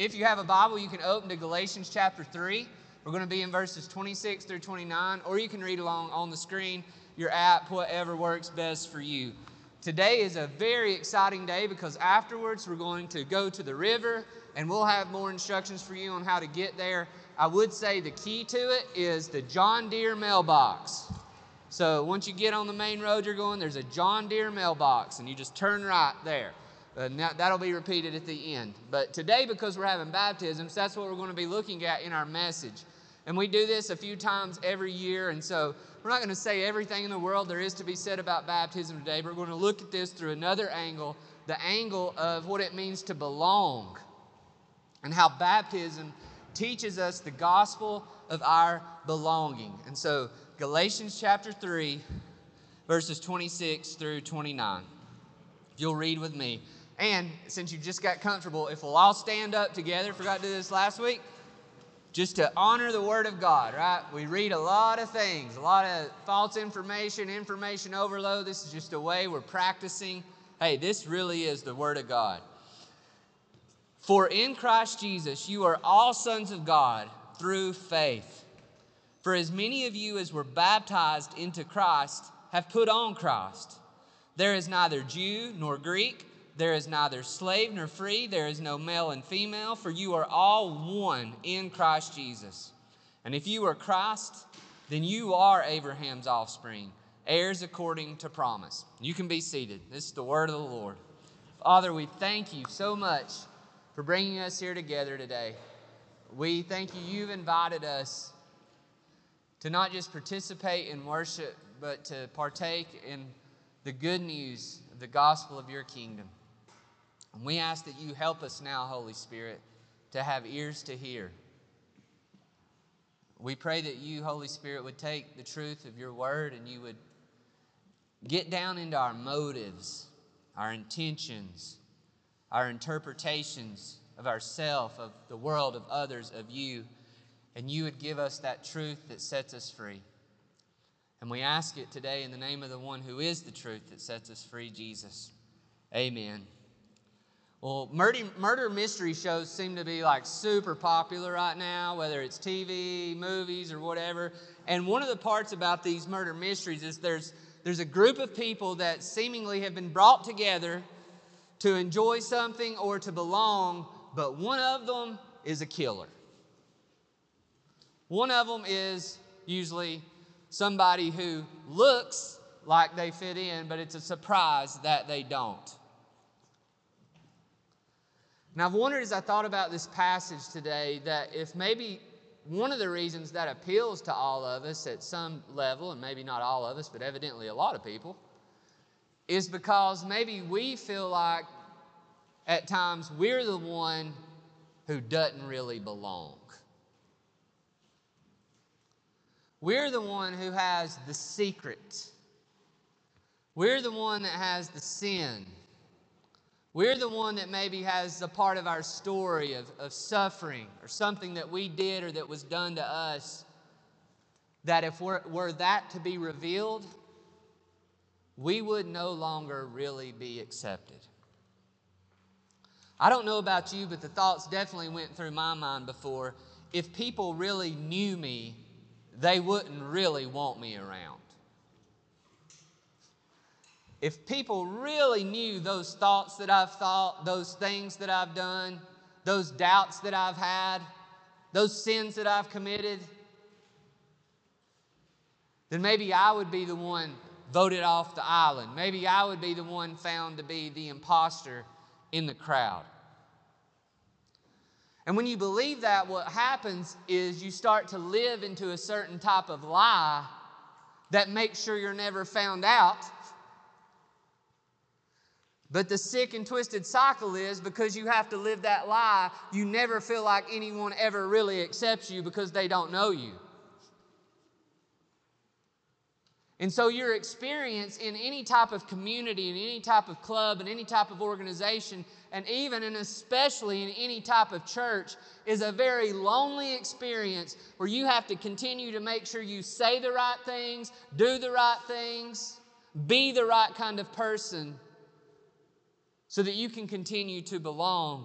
If you have a Bible, you can open to Galatians chapter 3. We're going to be in verses 26 through 29, or you can read along on the screen, your app, whatever works best for you. Today is a very exciting day because afterwards we're going to go to the river and we'll have more instructions for you on how to get there. I would say the key to it is the John Deere mailbox. So once you get on the main road you're going, there's a John Deere mailbox and you just turn right there. That'll be repeated at the end. But today, because we're having baptisms, that's what we're going to be looking at in our message. And we do this a few times every year, and so we're not going to say everything in the world there is to be said about baptism today, but we're going to look at this through another angle, the angle of what it means to belong, and how baptism teaches us the gospel of our belonging. And so Galatians chapter 3, verses 26 through 29. You'll read with me. And since you just got comfortable, if we'll all stand up together, forgot to do this last week, just to honor the Word of God, right? We read a lot of things, a lot of false information, information overload. This is just a way we're practicing. Hey, this really is the Word of God. For in Christ Jesus you are all sons of God through faith. For as many of you as were baptized into Christ have put on Christ. There is neither Jew nor Greek. There is neither slave nor free, there is no male and female, for you are all one in Christ Jesus. And if you are Christ, then you are Abraham's offspring, heirs according to promise. You can be seated. This is the word of the Lord. Father, we thank you so much for bringing us here together today. We thank you, you've invited us to not just participate in worship, but to partake in the good news of the gospel of your kingdom. And we ask that you help us now, Holy Spirit, to have ears to hear. We pray that you, Holy Spirit, would take the truth of your word and you would get down into our motives, our intentions, our interpretations of ourselves, of the world, of others, of you, and you would give us that truth that sets us free. And we ask it today in the name of the one who is the truth that sets us free, Jesus. Amen. Well, murder mystery shows seem to be like super popular right now, whether it's TV, movies, or whatever. And one of the parts about these murder mysteries is there's a group of people that seemingly have been brought together to enjoy something or to belong, but one of them is a killer. One of them is usually somebody who looks like they fit in, but it's a surprise that they don't. And I've wondered as I thought about this passage today that if maybe one of the reasons that appeals to all of us at some level, and maybe not all of us, but evidently a lot of people, is because maybe we feel like at times we're the one who doesn't really belong. We're the one who has the secret. We're the one that has the sin. We're the one that maybe has a part of our story of suffering or something that we did or that was done to us, that if were that to be revealed, we would no longer really be accepted. I don't know about you, but the thoughts definitely went through my mind before. If people really knew me, they wouldn't really want me around. If people really knew those thoughts that I've thought, those things that I've done, those doubts that I've had, those sins that I've committed, then maybe I would be the one voted off the island. Maybe I would be the one found to be the imposter in the crowd. And when you believe that, what happens is you start to live into a certain type of lie that makes sure you're never found out. But the sick and twisted cycle is because you have to live that lie, you never feel like anyone ever really accepts you because they don't know you. And so your experience in any type of community, in any type of club, in any type of organization, and even and especially in any type of church is a very lonely experience where you have to continue to make sure you say the right things, do the right things, be the right kind of person so that you can continue to belong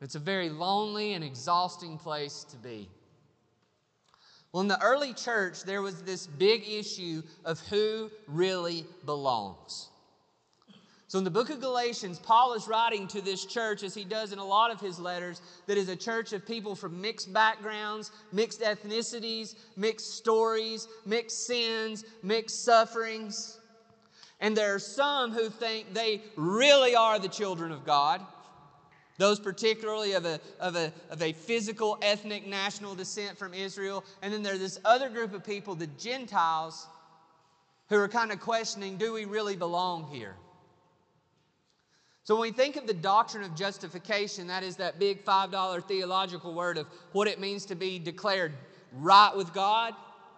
It's a very lonely and exhausting place to be. Well, in the early church, there was this big issue of who really belongs. So in the book of Galatians, Paul is writing to this church, as he does in a lot of his letters, that is a church of people from mixed backgrounds, mixed ethnicities, mixed stories, mixed sins, mixed sufferings. And there are some who think they really are the children of God. Those particularly of a physical, ethnic, national descent from Israel. And then there's this other group of people, the Gentiles, who are kind of questioning, do we really belong here? So when we think of the doctrine of justification, that is that big $5 theological word of what it means to be declared right with God,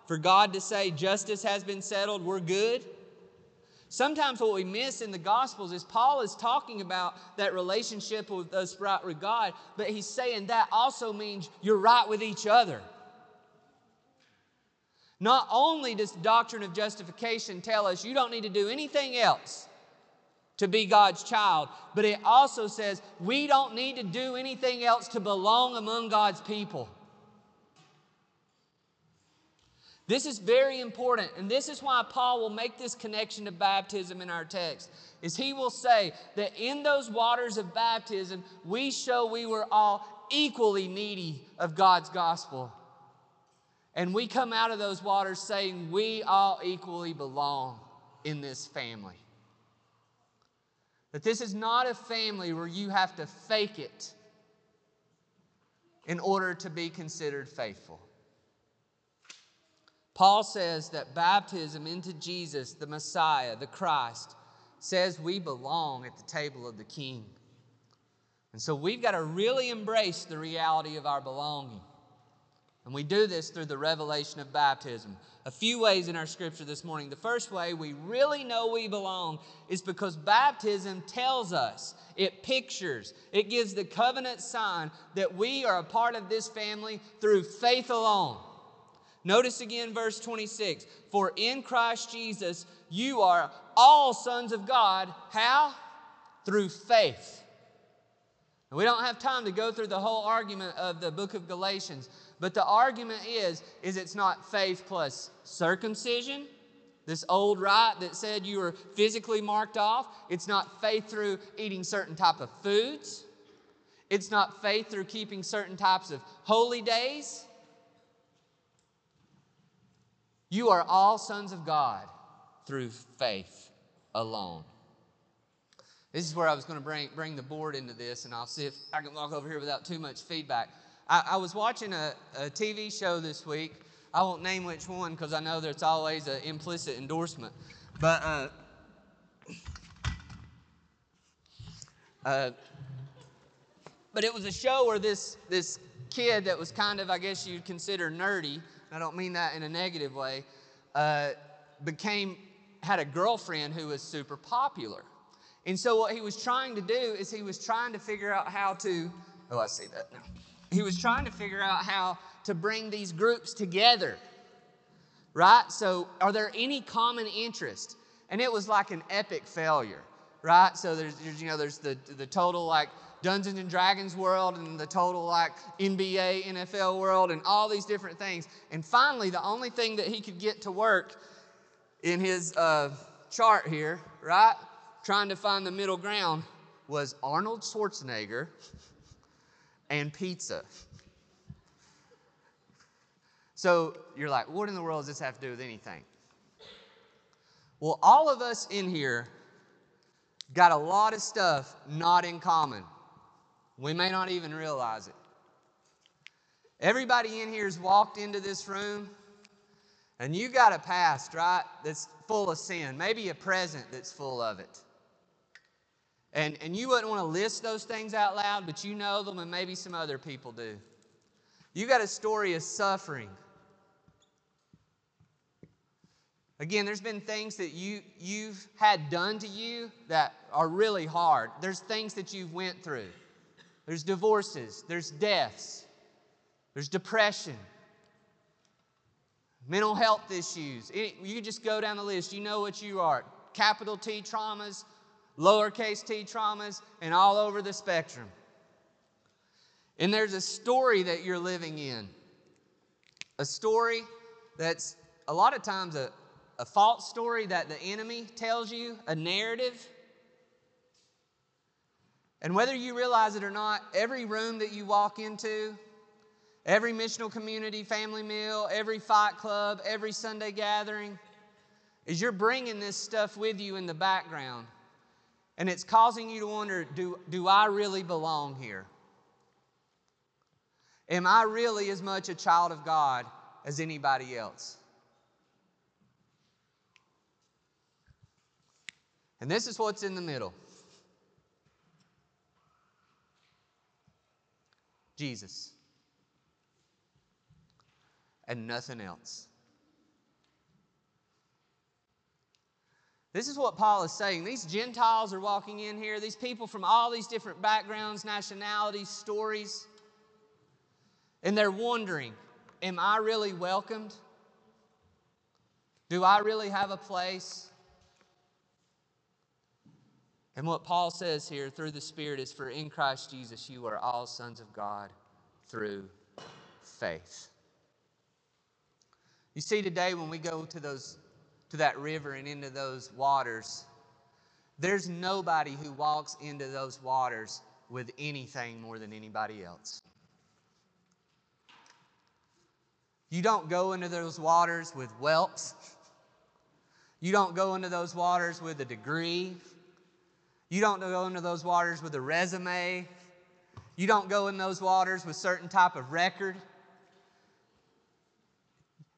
for God to say justice has been settled, we're good. Sometimes what we miss in the Gospels is Paul is talking about that relationship with us right with God, but he's saying that also means you're right with each other. Not only does the doctrine of justification tell us you don't need to do anything else to be God's child, but it also says we don't need to do anything else to belong among God's people. This is very important, and this is why Paul will make this connection to baptism in our text, is he will say that in those waters of baptism, we show we were all equally needy of God's gospel. And we come out of those waters saying we all equally belong in this family. That this is not a family where you have to fake it in order to be considered faithful. Paul says that baptism into Jesus, the Messiah, the Christ, says we belong at the table of the King. And so we've got to really embrace the reality of our belonging. And we do this through the revelation of baptism. A few ways in our scripture this morning. The first way we really know we belong is because baptism tells us, it pictures, it gives the covenant sign that we are a part of this family through faith alone. Notice again verse 26. For in Christ Jesus you are all sons of God. How? Through faith. And we don't have time to go through the whole argument of the book of Galatians. But the argument is it's not faith plus circumcision, this old rite that said you were physically marked off. It's not faith through eating certain type of foods. It's not faith through keeping certain types of holy days. You are all sons of God through faith alone. This is where I was going to bring the board into this, and I'll see if I can walk over here without too much feedback. I was watching a TV show this week. I won't name which one because I know there's always an implicit endorsement. But it was a show where this kid that was kind of, I guess you'd consider nerdy, I don't mean that in a negative way, had a girlfriend who was super popular. And so what he was trying to do is he was trying to figure out how to, He was trying to figure out how to bring these groups together, right? So are there any common interest? And it was like an epic failure, right? So there's the total like Dungeons and Dragons world and the total like NBA, NFL world and all these different things. And finally, the only thing that he could get to work in his chart here, right, trying to find the middle ground, was Arnold Schwarzenegger and pizza. So you're like, what in the world does this have to do with anything? Well, all of us in here got a lot of stuff not in common. We may not even realize it. Everybody in here has walked into this room and you got a past, right, that's full of sin, maybe a present that's full of it. And you wouldn't want to list those things out loud, but you know them and maybe some other people do. You got a story of suffering. Again, there's been things that you've had done to you that are really hard. There's things that you've went through. There's divorces, there's deaths, there's depression, mental health issues. You just go down the list. You know what you are. Capital T traumas, lowercase t traumas, and all over the spectrum. And there's a story that you're living in, a story that's a lot of times a false story that the enemy tells you, a narrative. And whether you realize it or not, every room that you walk into, every missional community family meal, every fight club, every Sunday gathering, is you're bringing this stuff with you in the background. And it's causing you to wonder, do I really belong here? Am I really as much a child of God as anybody else? And this is what's in the middle. Jesus. And nothing else. This is what Paul is saying. These Gentiles are walking in here. These people from all these different backgrounds, nationalities, stories. And they're wondering, am I really welcomed? Do I really have a place? And what Paul says here through the Spirit is, for in Christ Jesus you are all sons of God through faith. You see, today when we go to that river and into those waters, there's nobody who walks into those waters with anything more than anybody else. You don't go into those waters with whelps. You don't go into those waters with a degree. You don't go into those waters with a resume. You don't go in those waters with a certain type of record.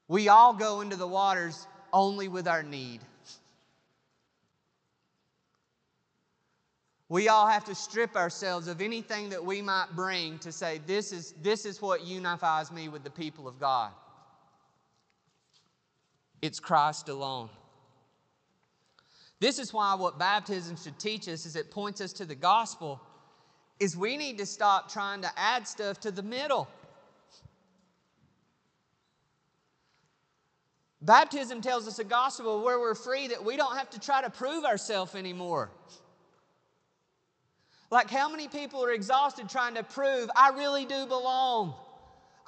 We all go into the waters only with our need. We all have to strip ourselves of anything that we might bring to say, this is what unifies me with the people of God. It's Christ alone. This is why what baptism should teach us is it points us to the gospel, is we need to stop trying to add stuff to the middle. Baptism tells us a gospel where we're free, that we don't have to try to prove ourselves anymore. Like, how many people are exhausted trying to prove, I really do belong.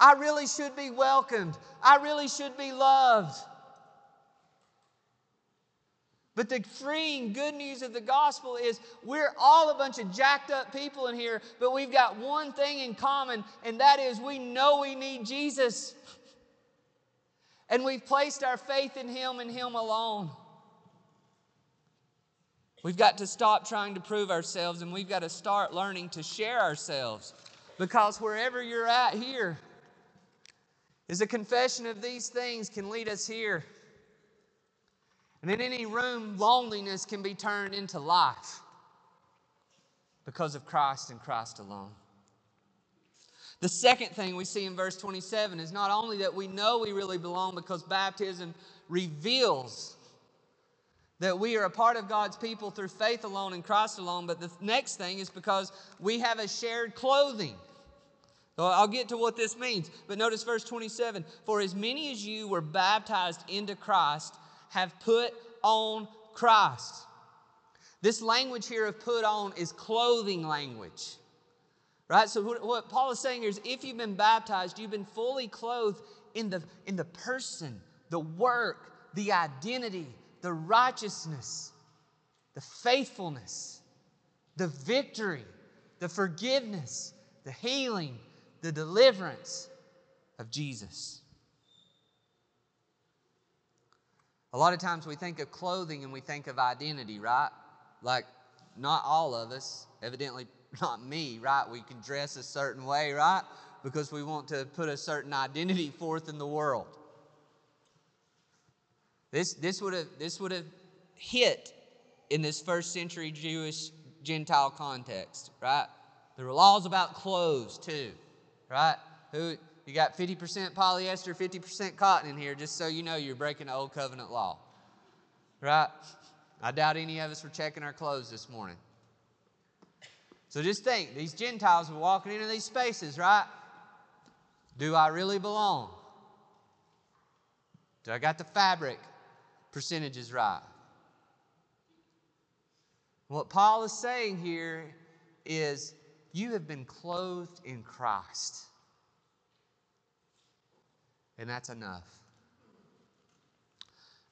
I really should be welcomed. I really should be loved. But the freeing good news of the gospel is we're all a bunch of jacked up people in here, but we've got one thing in common, and that is we know we need Jesus. And we've placed our faith in Him and Him alone. We've got to stop trying to prove ourselves, and we've got to start learning to share ourselves, because wherever you're at here is a confession of these things can lead us here. And in any room, loneliness can be turned into life because of Christ and Christ alone. The second thing we see in verse 27 is not only that we know we really belong because baptism reveals that we are a part of God's people through faith alone and Christ alone, but the next thing is because we have a shared clothing. So I'll get to what this means, but notice verse 27. For as many as you were baptized into Christ have put on Christ. This language here of put on is clothing language. Right? So what Paul is saying here is if you've been baptized, you've been fully clothed in the person, the work, the identity, the righteousness, the faithfulness, the victory, the forgiveness, the healing, the deliverance of Jesus. A lot of times we think of clothing and we think of identity, right? Like, not all of us, evidently not me, right? We can dress a certain way, right? Because we want to put a certain identity forth in the world. This would have hit in this first century Jewish Gentile context, right? There were laws about clothes too, right? You got 50% polyester, 50% cotton in here, just so you know you're breaking the old covenant law, right? I doubt any of us were checking our clothes this morning. So just think, these Gentiles were walking into these spaces, right? Do I really belong? Do I got the fabric percentages right? What Paul is saying here is you have been clothed in Christ. And that's enough.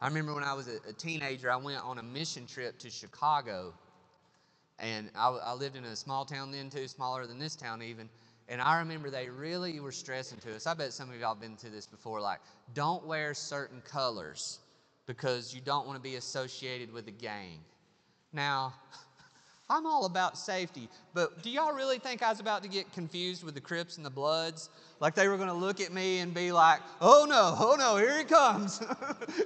I remember when I was a teenager, I went on a mission trip to Chicago. And I lived in a small town then too, smaller than this town even. And I remember they really were stressing to us. I bet some of y'all have been through this before. Like, don't wear certain colors because you don't want to be associated with a gang. Now, I'm all about safety, but do y'all really think I was about to get confused with the Crips and the Bloods? Like they were going to look at me and be like, oh no, here he comes.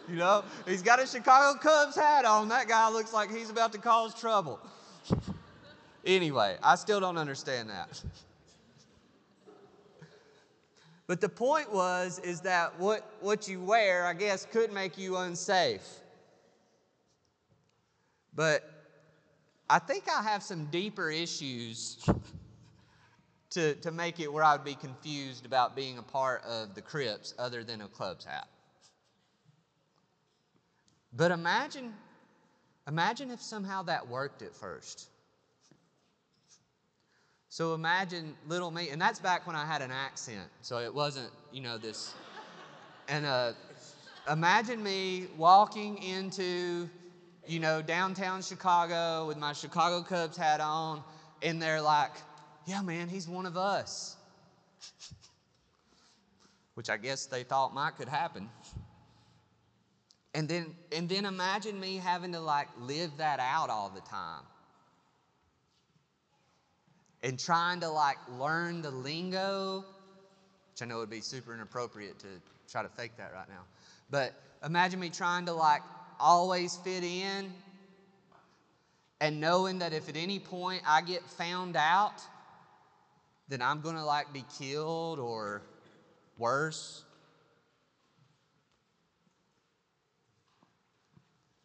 You know, he's got a Chicago Cubs hat on. That guy looks like he's about to cause trouble. Anyway, I still don't understand that. But the point was, is that what you wear, I guess, could make you unsafe. But I think I have some deeper issues to make it where I would be confused about being a part of the Crips other than a club's hat. But imagine if somehow that worked at first. So imagine little me, and that's back when I had an accent, so it wasn't, you know, this. And imagine me walking into, you know, downtown Chicago with my Chicago Cubs hat on, and they're like, yeah, man, he's one of us. Which I guess they thought might could happen. And then imagine me having to, like, live that out all the time. And trying to, like, learn the lingo, which I know would be super inappropriate to try to fake that right now. But imagine me trying to, like, always fit in and knowing that if at any point I get found out, then I'm going to, like, be killed or worse.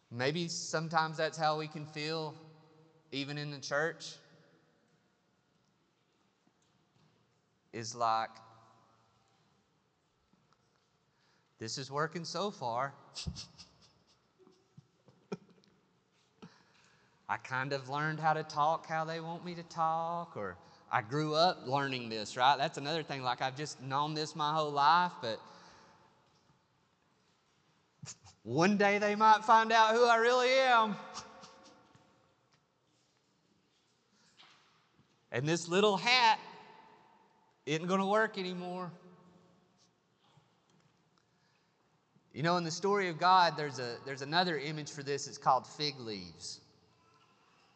Maybe sometimes that's how we can feel, even in the church. Is like, this is working so far. I kind of learned how to talk how they want me to talk, or I grew up learning this, right? That's another thing, like I've just known this my whole life, but one day they might find out who I really am. And this little hat isn't going to work anymore. You know, in the story of God, there's another image for this. It's called fig leaves.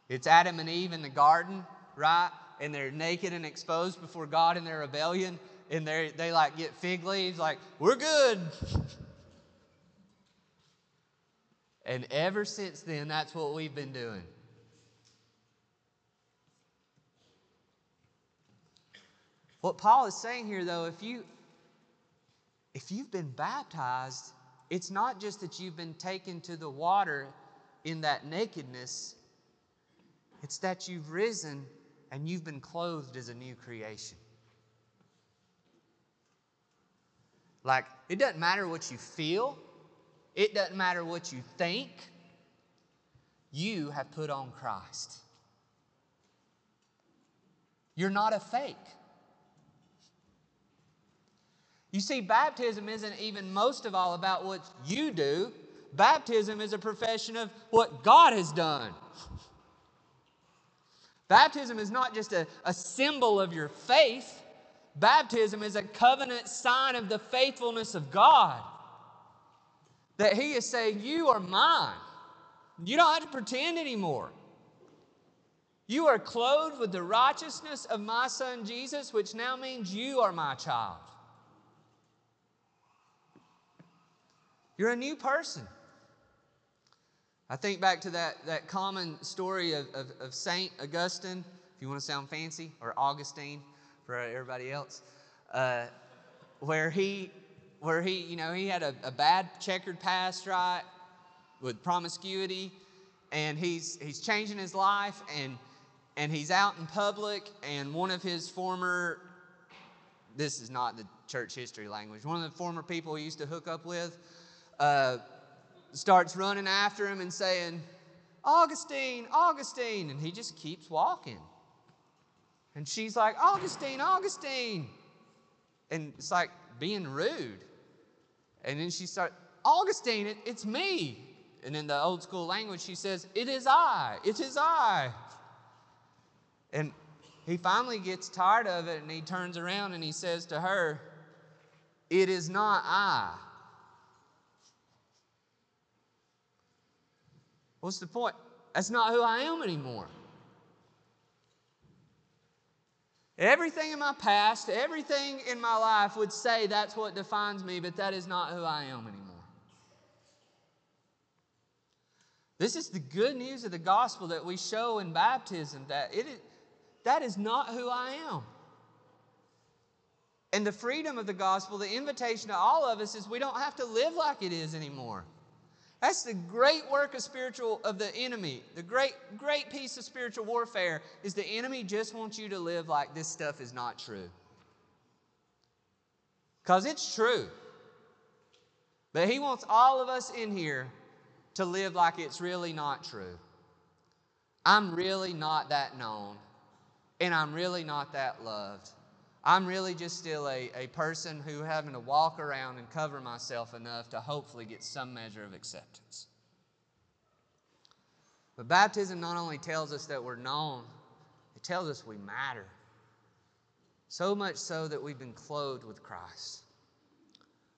It's Adam and Eve in the garden, right? And they're naked and exposed before God in their rebellion. And they like get fig leaves like, we're good. And ever since then, that's what we've been doing. What Paul is saying here, though, if you've been baptized, it's not just that you've been taken to the water in that nakedness. It's that you've risen and you've been clothed as a new creation. Like, it doesn't matter what you feel. It doesn't matter what you think. You have put on Christ. You're not a fake. You see, baptism isn't even most of all about what you do. Baptism is a profession of what God has done. Baptism is not just a symbol of your faith. Baptism is a covenant sign of the faithfulness of God. That He is saying, you are mine. You don't have to pretend anymore. You are clothed with the righteousness of my Son Jesus, which now means you are my child. You're a new person. I think back to that common story of St. Augustine, if you want to sound fancy, or Augustine for everybody else, where he you know, he had a bad checkered past, right, with promiscuity, and he's changing his life, and he's out in public, and one of his former, this is not the church history language, one of the former people he used to hook up with, starts running after him and saying, Augustine, Augustine, and he just keeps walking. And she's like, Augustine, Augustine. And it's like being rude. And then she starts, Augustine, it's me. And in the old school language, she says, it is I, it is I. And he finally gets tired of it, and he turns around and he says to her, it is not I. What's the point? That's not who I am anymore. Everything in my past, everything in my life would say that's what defines me, but that is not who I am anymore. This is the good news of the gospel that we show in baptism, that that is not who I am. And the freedom of the gospel, the invitation to all of us is we don't have to live like it is anymore. That's the great work of the enemy. The great piece of spiritual warfare is the enemy just wants you to live like this stuff is not true. Because it's true. But he wants all of us in here to live like it's really not true. I'm really not that known, and I'm really not that loved. I'm really just still a person who having to walk around and cover myself enough to hopefully get some measure of acceptance. But baptism not only tells us that we're known, it tells us we matter. So much so that we've been clothed with Christ.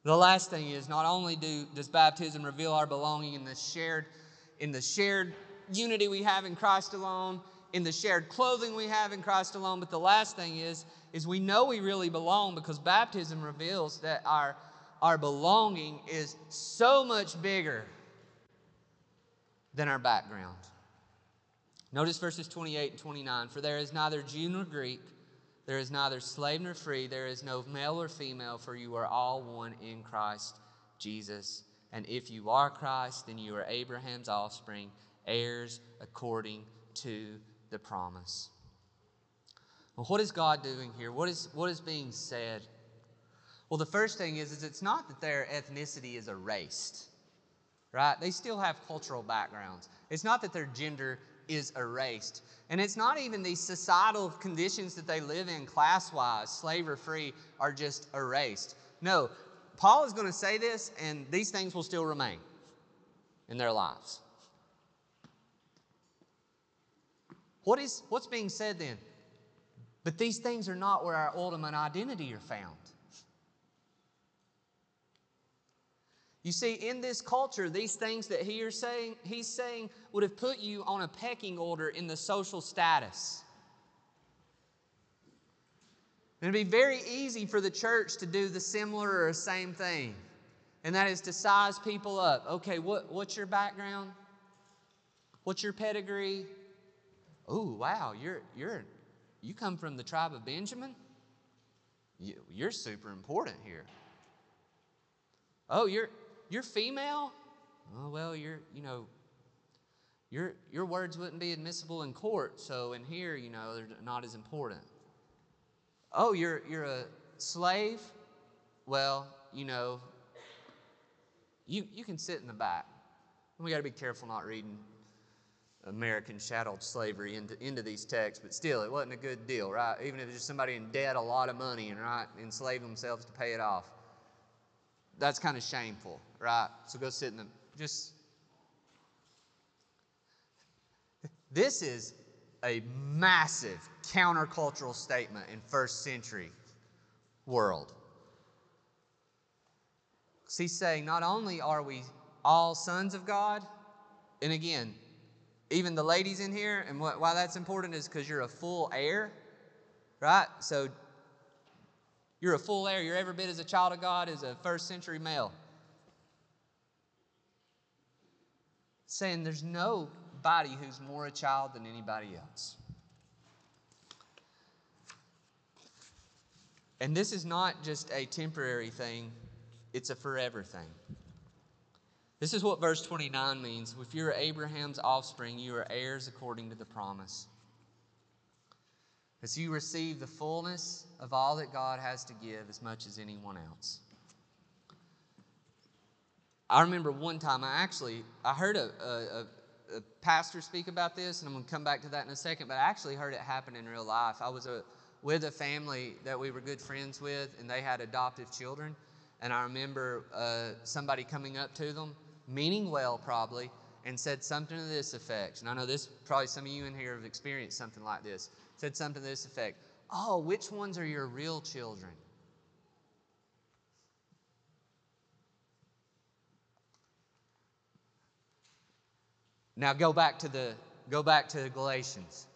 The last thing is, not only does baptism reveal our belonging in the shared unity we have in Christ alone, in the shared clothing we have in Christ alone, but the last thing is we know we really belong because baptism reveals that our belonging is so much bigger than our background. Notice verses 28 and 29. For there is neither Jew nor Greek, there is neither slave nor free, there is no male or female, for you are all one in Christ Jesus. And if you are Christ, then you are Abraham's offspring, heirs according to the promise. Well, what is God doing here? What is being said? Well, the first thing is it's not that their ethnicity is erased, right? They still have cultural backgrounds. It's not that their gender is erased. And it's not even these societal conditions that they live in class-wise, slave or free, are just erased. No, Paul is going to say this, and these things will still remain in their lives. What's being said then? But these things are not where our ultimate identity are found. You see, in this culture, these things that he's saying would have put you on a pecking order in the social status. And it'd be very easy for the church to do the similar or same thing. And that is to size people up. Okay, what's your background? What's your pedigree? Oh, wow, you come from the tribe of Benjamin? You're super important here. Oh, you're female? Oh, well, your words wouldn't be admissible in court, so in here, they're not as important. Oh, you're a slave? Well, you can sit in the back. We got to be careful not reading American chattel slavery into these texts, but still, it wasn't a good deal, right? Even if it's just somebody in debt a lot of money and enslaved themselves to pay it off. That's kind of shameful, right? So go sit in them. This is a massive countercultural statement in first century world. Because he's saying not only are we all sons of God, and again, even the ladies in here, and why that's important is because you're a full heir, right? So you're a full heir. You're every bit as a child of God as a first century male. Saying there's nobody who's more a child than anybody else. And this is not just a temporary thing. It's a forever thing. This is what verse 29 means. If you're Abraham's offspring, you are heirs according to the promise. As you receive the fullness of all that God has to give as much as anyone else. I remember one time I heard a pastor speak about this, and I'm going to come back to that in a second, but I actually heard it happen in real life. I was with a family that we were good friends with, and they had adoptive children, and I remember somebody coming up to them, meaning well probably, and said something to this effect, and I know this, probably some of you in here have experienced something like this, said something to this effect, "Oh, which ones are your real children?" Now go back to Galatians.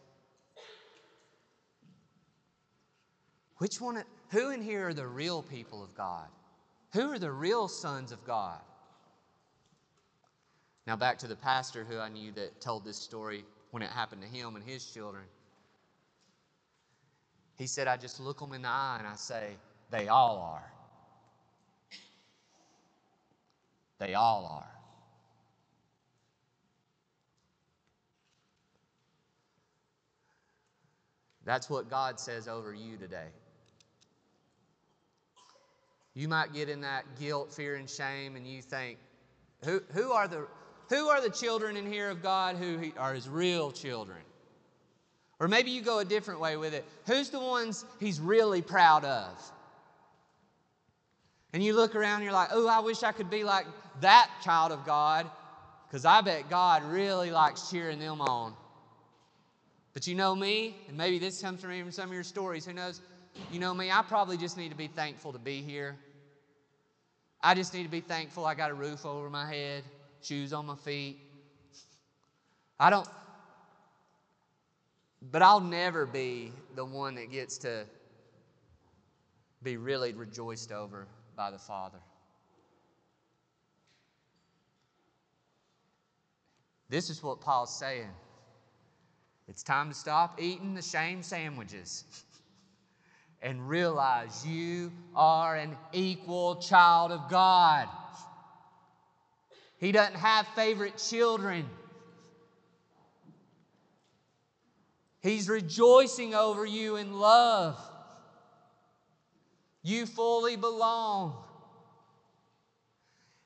Which one? Who in here are the real people of God? Who are the real sons of God? Now back to the pastor who I knew that told this story when it happened to him and his children. He said, "I just look them in the eye and I say, they all are. They all are." That's what God says over you today. You might get in that guilt, fear, and shame, and you think, who are the children in here of God who are His real children? Or maybe you go a different way with it. Who's the ones He's really proud of? And you look around and you're like, "Oh, I wish I could be like that child of God, because I bet God really likes cheering them on." But you know me, and maybe this comes from even some of your stories, who knows? You know me, I probably just need to be thankful to be here. I just need to be thankful I got a roof over my head, shoes on my feet. But I'll never be the one that gets to be really rejoiced over by the Father. This is what Paul's saying. It's time to stop eating the shame sandwiches and realize you are an equal child of God. He doesn't have favorite children. He's rejoicing over you in love. You fully belong.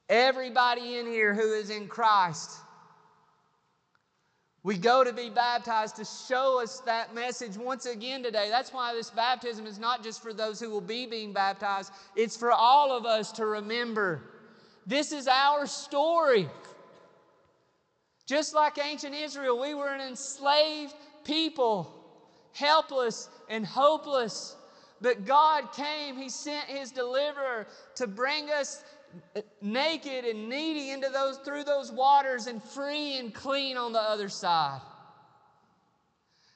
Everybody in here who is in Christ, we go to be baptized to show us that message once again today. That's why this baptism is not just for those who will be being baptized. It's for all of us to remember. This is our story. Just like ancient Israel, we were an enslaved people, helpless and hopeless. But God came. He sent His deliverer to bring us naked and needy into through those waters, and free and clean on the other side.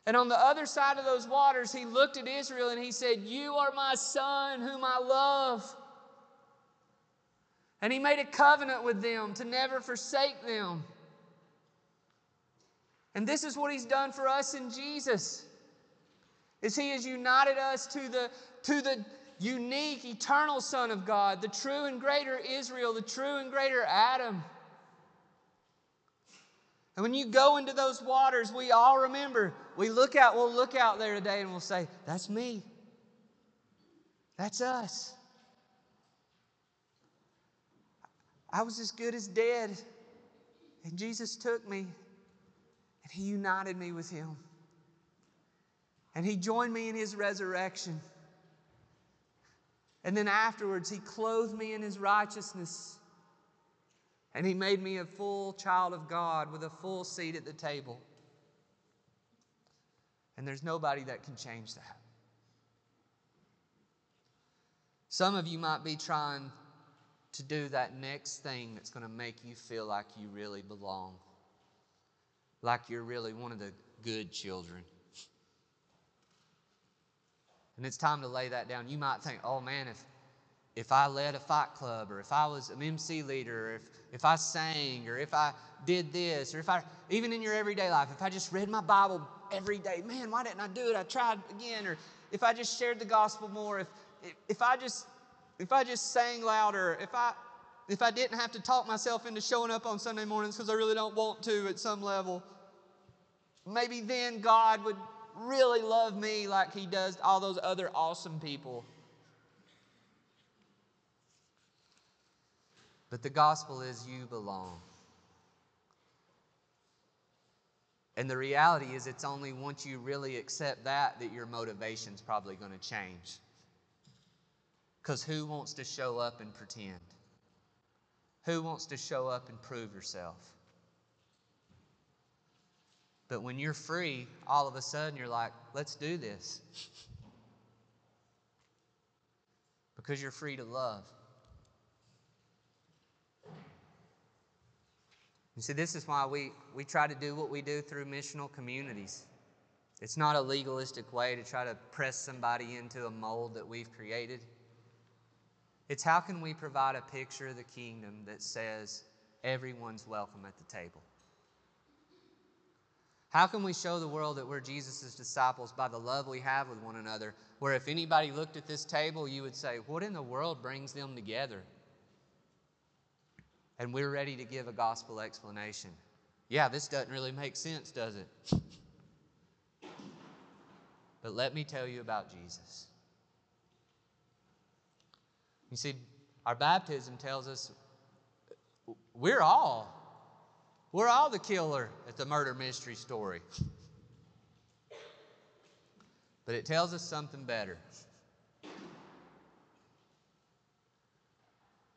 And on the other side of those waters, He looked at Israel and He said, "You are my son whom I love." And He made a covenant with them to never forsake them. And this is what He's done for us in Jesus, is He has united us to the unique, eternal Son of God, the true and greater Israel, the true and greater Adam. And when you go into those waters, we all remember, we'll look out there today and we'll say, "That's me. That's us. I was as good as dead, and Jesus took me, and He united me with Him. And He joined me in His resurrection. And then afterwards, He clothed me in His righteousness. And He made me a full child of God with a full seat at the table." And there's nobody that can change that. Some of you might be trying to do that next thing that's going to make you feel like you really belong, like you're really one of the good children. And it's time to lay that down. You might think, "Oh man, if I led a fight club, or if I was an MC leader, or if I sang, or if I did this, or if I, even in your everyday life, if I just read my Bible every day, man, why didn't I do it? I tried again. Or if I just shared the gospel more, if I just sang louder, if I didn't have to talk myself into showing up on Sunday mornings because I really don't want to at some level, maybe then God would really love me like He does all those other awesome people." But the gospel is you belong. And the reality is it's only once you really accept that that your motivation's probably going to change. Because who wants to show up and pretend? Who wants to show up and prove yourself? But when you're free, all of a sudden you're like, let's do this. Because you're free to love. You see, this is why we try to do what we do through missional communities. It's not a legalistic way to try to press somebody into a mold that we've created. It's how can we provide a picture of the kingdom that says everyone's welcome at the table? How can we show the world that we're Jesus' disciples by the love we have with one another, where if anybody looked at this table, you would say, what in the world brings them together? And we're ready to give a gospel explanation. Yeah, this doesn't really make sense, does it? But let me tell you about Jesus. You see, our baptism tells us we're all the killer at the murder mystery story. But it tells us something better.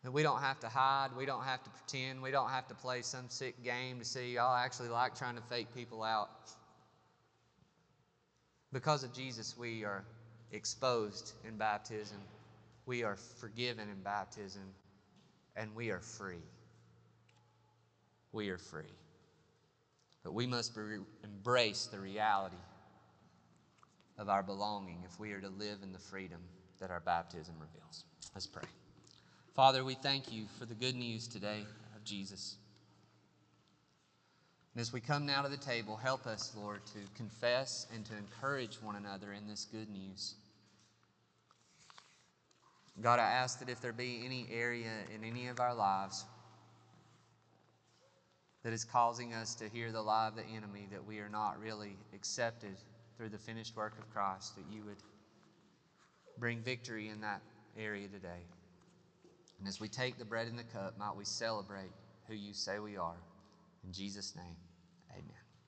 That we don't have to hide, we don't have to pretend, we don't have to play some sick game to see y'all actually like trying to fake people out. Because of Jesus, we are exposed in baptism. We are forgiven in baptism, and we are free. We are free. But we must embrace the reality of our belonging if we are to live in the freedom that our baptism reveals. Let's pray. Father, we thank you for the good news today of Jesus. And as we come now to the table, help us, Lord, to confess and to encourage one another in this good news. God, I ask that if there be any area in any of our lives that is causing us to hear the lie of the enemy, that we are not really accepted through the finished work of Christ, that you would bring victory in that area today. And as we take the bread and the cup, might we celebrate who you say we are. In Jesus' name, amen.